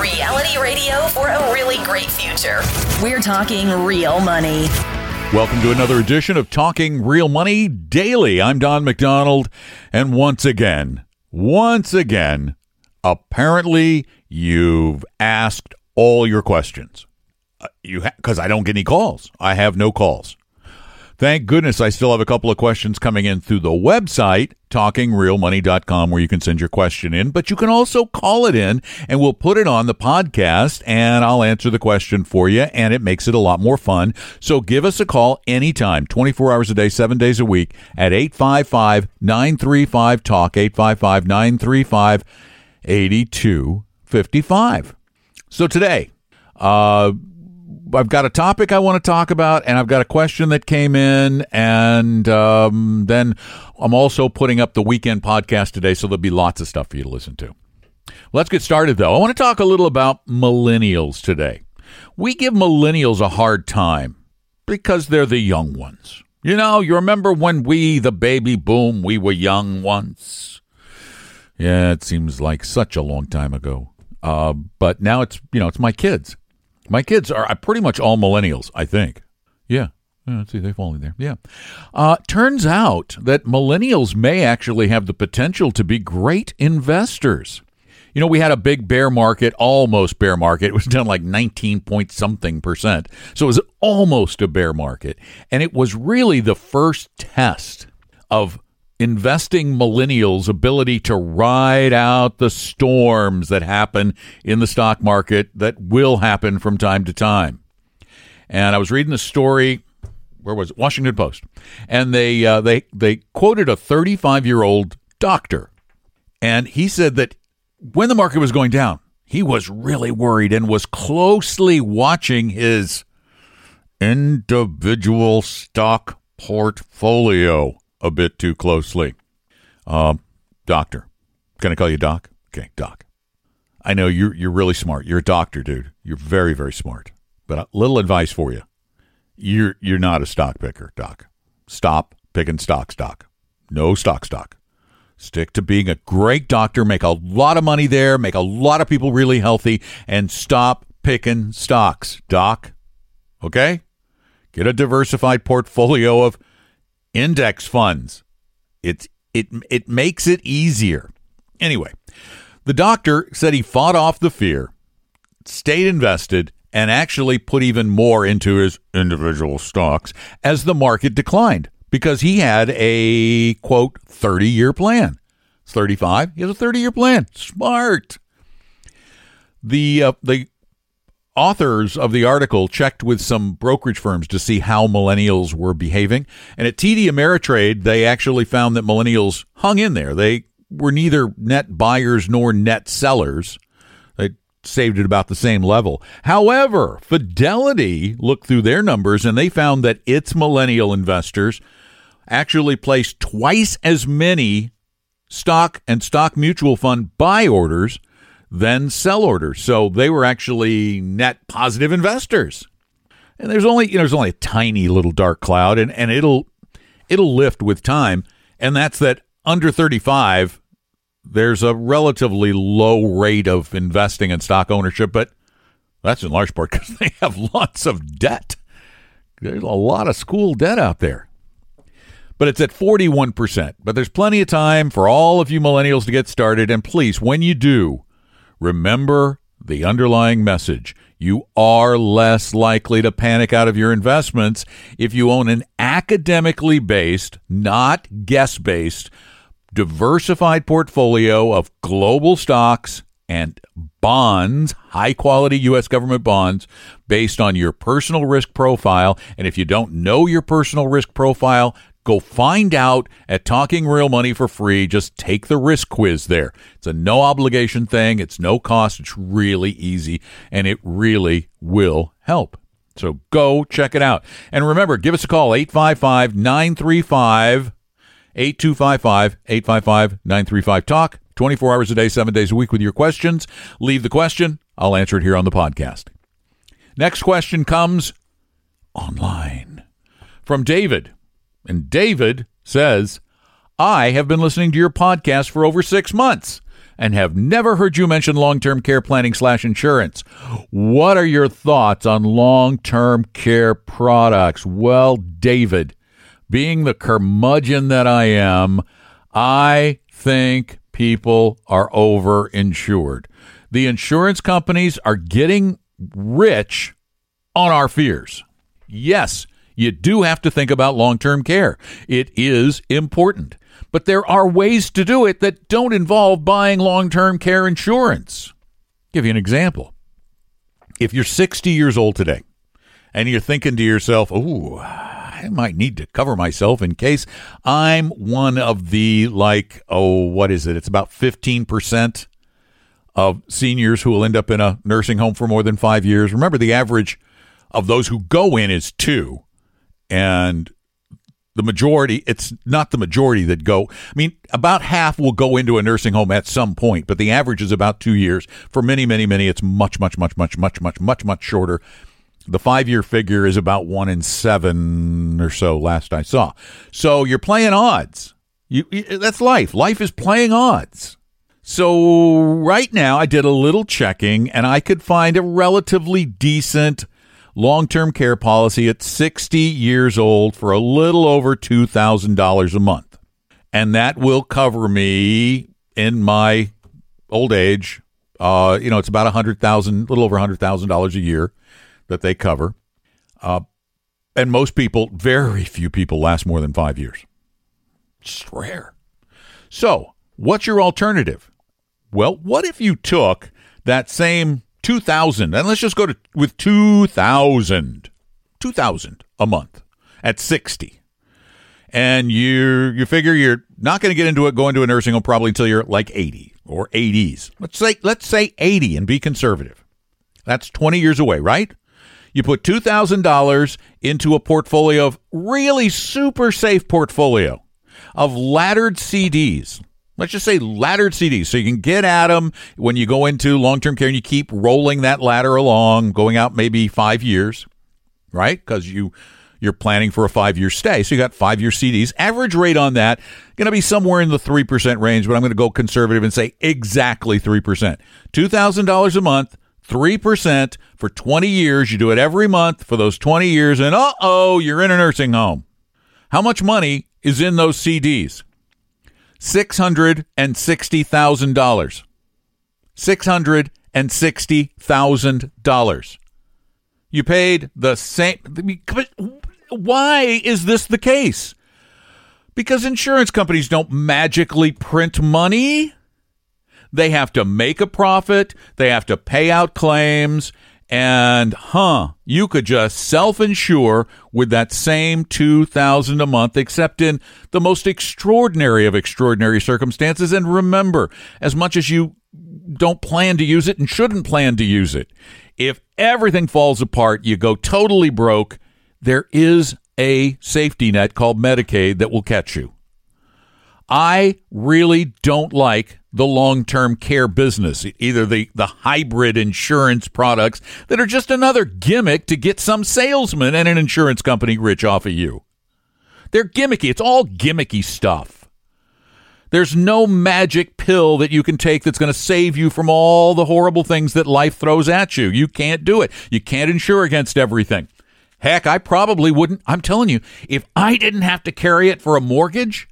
Reality radio for a really great future. We're talking real money. Welcome to another edition of Talking Real Money Daily. I'm Don McDonald, and once again, apparently you've asked all your questions. Because I don't get any calls. I have no calls. Thank goodness I still have a couple of questions coming in through the website, TalkingRealMoney.com, where you can send your question in. But you can also call it in, and we'll put it on the podcast, and I'll answer the question for you, and it makes it a lot more fun. So give us a call anytime, 24 hours a day, 7 days a week, at 855-935-TALK, 855-935-8255. So today, I've got a topic I want to talk about, and I've got a question that came in, and then I'm also putting up the weekend podcast today, so there'll be lots of stuff for you to listen to. Let's get started, though. I want to talk a little about millennials today. We give millennials a hard time because they're the young ones. You know, you remember when we, the baby boom, we were young once? Yeah, it seems like such a long time ago. But now it's my kids. My kids are pretty much all millennials, I think. Yeah. Let's see, they fall in there. Yeah. Turns out that millennials may actually have the potential to be great investors. You know, we had a big bear market, almost bear market. It was down like 19-point-something%. So it was almost a bear market. And it was really the first test of investing millennials' ability to ride out the storms that happen in the stock market that will happen from time to time. And I was reading the story, where was it? Washington Post. And they quoted a 35-year-old doctor. And he said that when the market was going down, he was really worried and was closely watching his individual stock portfolio a bit too closely. Doctor. Can I call you Doc? Okay, Doc. I know you're really smart. You're a doctor, dude. You're very, very smart. But a little advice for you. You're not a stock picker, Doc. Stop picking stocks, Doc. No stock. Stick to being a great doctor. Make a lot of money there. Make a lot of people really healthy. And stop picking stocks, Doc. Okay? Get a diversified portfolio of index funds. It makes it easier. Anyway, the doctor said he fought off the fear, stayed invested, and actually put even more into his individual stocks as the market declined because he had a, quote, 30-year plan. It's 35. He has a 30-year plan. Smart. The authors of the article checked with some brokerage firms to see how millennials were behaving. And at TD Ameritrade, they actually found that millennials hung in there. They were neither net buyers nor net sellers. They saved at about the same level. However, Fidelity looked through their numbers, and they found that its millennial investors actually placed twice as many stock and stock mutual fund buy orders than sell orders. So they were actually net positive investors. And there's only a tiny little dark cloud, and it'll lift with time. And that's that under 35, there's a relatively low rate of investing in stock ownership, but that's in large part because they have lots of debt. There's a lot of school debt out there. But it's at 41%. But there's plenty of time for all of you millennials to get started. And please, when you do, remember the underlying message. You are less likely to panic out of your investments if you own an academically based, not guess-based, diversified portfolio of global stocks and bonds, high-quality U.S. government bonds, based on your personal risk profile. And if you don't know your personal risk profile, Go find out at Talking Real Money for free. Just take the risk quiz there. It's a no obligation thing. It's no cost. It's really easy, and it really will help. So go check it out. And remember, give us a call, 855-935-8255, 855-935-TALK, 24 hours a day, 7 days a week with your questions. Leave the question. I'll answer it here on the podcast. Next question comes online from David. And David says, I have been listening to your podcast for over 6 months and have never heard you mention long-term care planning / insurance. What are your thoughts on long-term care products? Well, David, being the curmudgeon that I am, I think people are overinsured. The insurance companies are getting rich on our fears. Yes, you do have to think about long-term care. It is important. But there are ways to do it that don't involve buying long-term care insurance. I'll give you an example. If you're 60 years old today and you're thinking to yourself, ooh, I might need to cover myself in case I'm one of the, it's about 15% of seniors who will end up in a nursing home for more than 5 years. Remember, the average of those who go in is 2, and the majority, it's not the majority that go. I mean, about half will go into a nursing home at some point, but the average is about 2 years. For many, many, many, it's much shorter. The 5-year figure is about 1 in 7 or so last I saw. So you're playing odds. That's life. Life is playing odds. So right now I did a little checking, and I could find a relatively decent long-term care policy at 60 years old for a little over $2,000 a month. And that will cover me in my old age. It's about $100,000, a little over $100,000 a year that they cover. And most people, very few people, last more than 5 years. It's rare. So what's your alternative? Well, what if you took that same 2,000, and let's just go with 2,000 a month at 60, and you figure you're not going to get into it, go into a nursing home probably until you're like 80 or 80s. Let's say 80 and be conservative. That's 20 years away, right? You put $2,000 into a portfolio of really super safe portfolio of laddered CDs. Let's just say laddered CDs, so you can get at them when you go into long-term care and you keep rolling that ladder along, going out maybe 5 years, right? Because you're planning for a 5-year stay, so you got 5-year CDs. Average rate on that going to be somewhere in the 3% range, but I'm going to go conservative and say exactly 3%. $2,000 a month, 3% for 20 years. You do it every month for those 20 years, and uh-oh, you're in a nursing home. How much money is in those CDs? $660,000. $660,000. You paid the same. Why is this the case? Because insurance companies don't magically print money. They have to make a profit. They have to pay out claims. And, you could just self-insure with that same $2,000 a month, except in the most extraordinary of extraordinary circumstances. And remember, as much as you don't plan to use it and shouldn't plan to use it, if everything falls apart, you go totally broke, there is a safety net called Medicaid that will catch you. I really don't like the long-term care business, either the hybrid insurance products that are just another gimmick to get some salesman and an insurance company rich off of you. They're gimmicky. It's all gimmicky stuff. There's no magic pill that you can take that's going to save you from all the horrible things that life throws at you. You can't do it. You can't insure against everything. Heck, I probably wouldn't. I'm telling you, if I didn't have to carry it for a mortgage,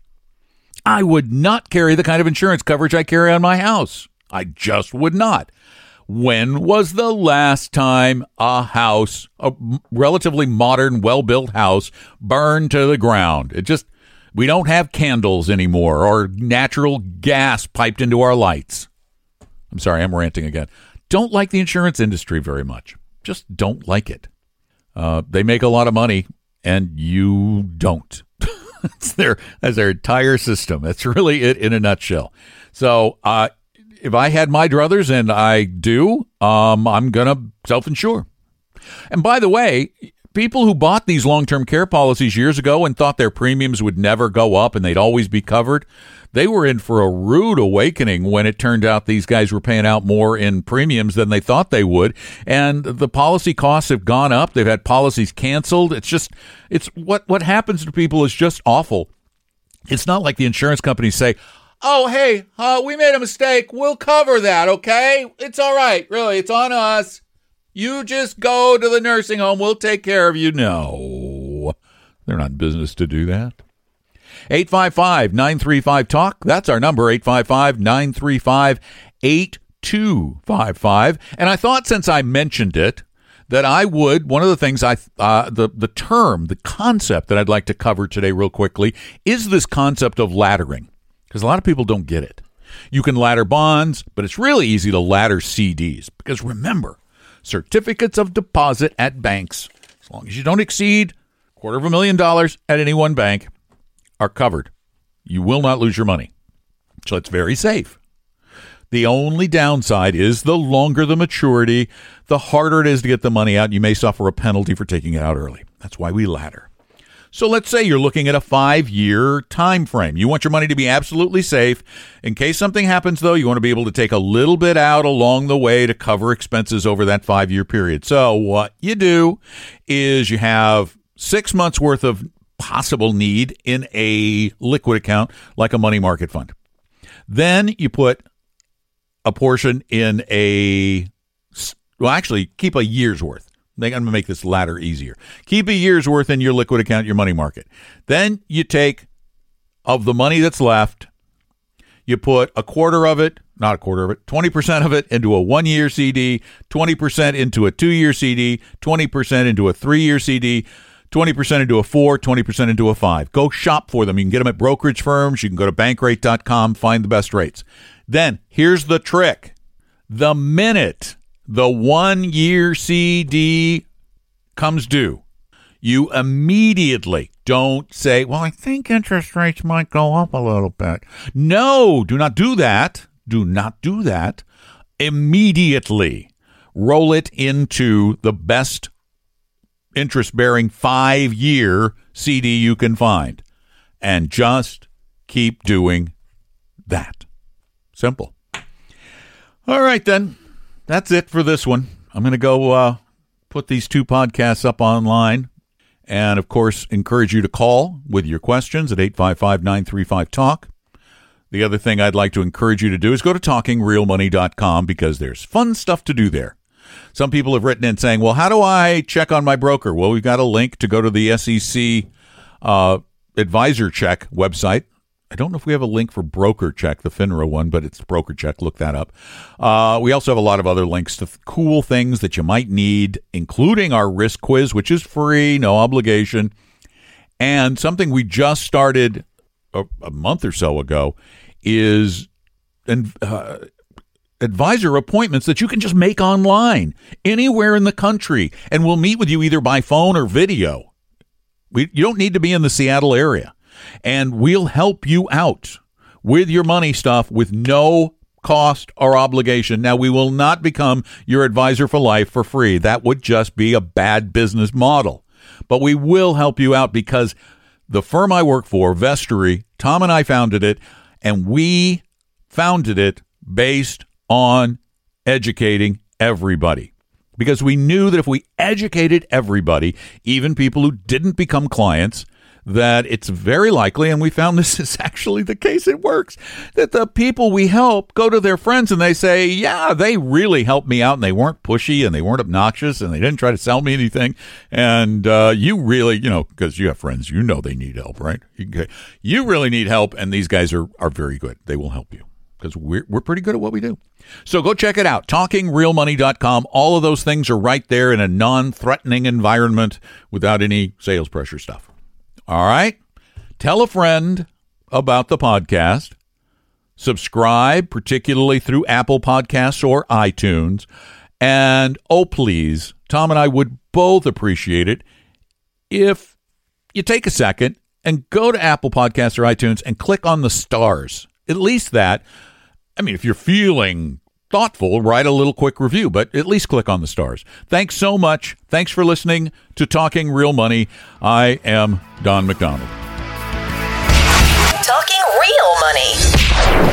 I would not carry the kind of insurance coverage I carry on my house. I just would not. When was the last time a house, a relatively modern, well-built house, burned to the ground? We don't have candles anymore or natural gas piped into our lights. I'm sorry, I'm ranting again. Don't like the insurance industry very much. Just don't like it. They make a lot of money and you don't. That's their entire system. That's really it in a nutshell. So if I had my druthers, and I do, I'm going to self-insure. And by the way, people who bought these long-term care policies years ago and thought their premiums would never go up and they'd always be covered, they were in for a rude awakening when it turned out these guys were paying out more in premiums than they thought they would. And the policy costs have gone up. They've had policies canceled. It's just, it's what happens to people is just awful. It's not like the insurance companies say, oh, hey, we made a mistake. We'll cover that, okay? It's all right, really. It's on us. You just go to the nursing home. We'll take care of you. No, they're not in business to do that. 855-935-TALK. That's our number, 855-935-8255. And I thought since I mentioned it that I would, one of the things the term, the concept that I'd like to cover today real quickly is this concept of laddering, because a lot of people don't get it. You can ladder bonds, but it's really easy to ladder CDs, because remember, certificates of deposit at banks, as long as you don't exceed $250,000 at any one bank, are covered. You will not lose your money. So it's very safe. The only downside is the longer the maturity, the harder it is to get the money out. You may suffer a penalty for taking it out early. That's why we ladder. So let's say you're looking at a 5-year time frame. You want your money to be absolutely safe. In case something happens, though, you want to be able to take a little bit out along the way to cover expenses over that 5-year period. So what you do is you have 6 months worth of possible need in a liquid account like a money market fund. Then you put a portion in a, well, actually keep a year's worth. I'm going to make this latter easier. Keep a year's worth in your liquid account, your money market. Then you take of the money that's left, you put 20% of it into a 1-year CD, 20% into a 2-year CD, 20% into a 3-year CD, 20% into a 4, 20% into a 5. Go shop for them. You can get them at brokerage firms. You can go to bankrate.com, find the best rates. Then here's the trick. The minute the 1-year CD comes due, you immediately don't say, well, I think interest rates might go up a little bit. No, do not do that. Do not do that. Immediately roll it into the best interest-bearing 5-year CD you can find, and just keep doing that. Simple. All right, then. That's it for this one. I'm going to go put these two podcasts up online, and, of course, encourage you to call with your questions at 855-935-TALK. The other thing I'd like to encourage you to do is go to TalkingRealMoney.com, because there's fun stuff to do there. Some people have written in saying, well, how do I check on my broker? Well, we've got a link to go to the SEC Advisor Check website. I don't know if we have a link for Broker Check, the FINRA one, but it's Broker Check. Look that up. We also have a lot of other links to cool things that you might need, including our risk quiz, which is free, no obligation. And something we just started a month or so ago is advisor appointments that you can just make online anywhere in the country, and we'll meet with you either by phone or video. You don't need to be in the Seattle area, and we'll help you out with your money stuff with no cost or obligation. Now, we will not become your advisor for life for free. That would just be a bad business model, but we will help you out, because the firm I work for, Vestry, Tom and I founded it, and we founded it based on educating everybody, because we knew that if we educated everybody, even people who didn't become clients, that it's very likely, and we found this is actually the case, it works, that the people we help go to their friends and they say, yeah, they really helped me out, and they weren't pushy, and they weren't obnoxious, and they didn't try to sell me anything. And you really, because you have friends, they need help, right? You really need help, and these guys are very good. They will help you, because we're pretty good at what we do. So go check it out, TalkingRealMoney.com. All of those things are right there in a non-threatening environment without any sales pressure stuff. All right? Tell a friend about the podcast. Subscribe, particularly through Apple Podcasts or iTunes. And, oh, please, Tom and I would both appreciate it if you take a second and go to Apple Podcasts or iTunes and click on the stars. At least that. I mean, if you're feeling thoughtful, write a little quick review, but at least click on the stars. Thanks so much. Thanks for listening to Talking Real Money. I am Don McDonald. Talking Real Money.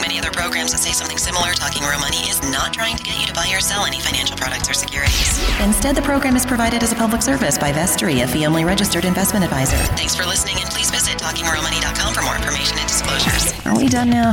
many other programs that say something similar, Talking Real Money is not trying to get you to buy or sell any financial products or securities. Instead, the program is provided as a public service by Vestry, a fee-only registered investment advisor. Thanks for listening, and please visit TalkingRealMoney.com for more information and disclosures. Are we done now?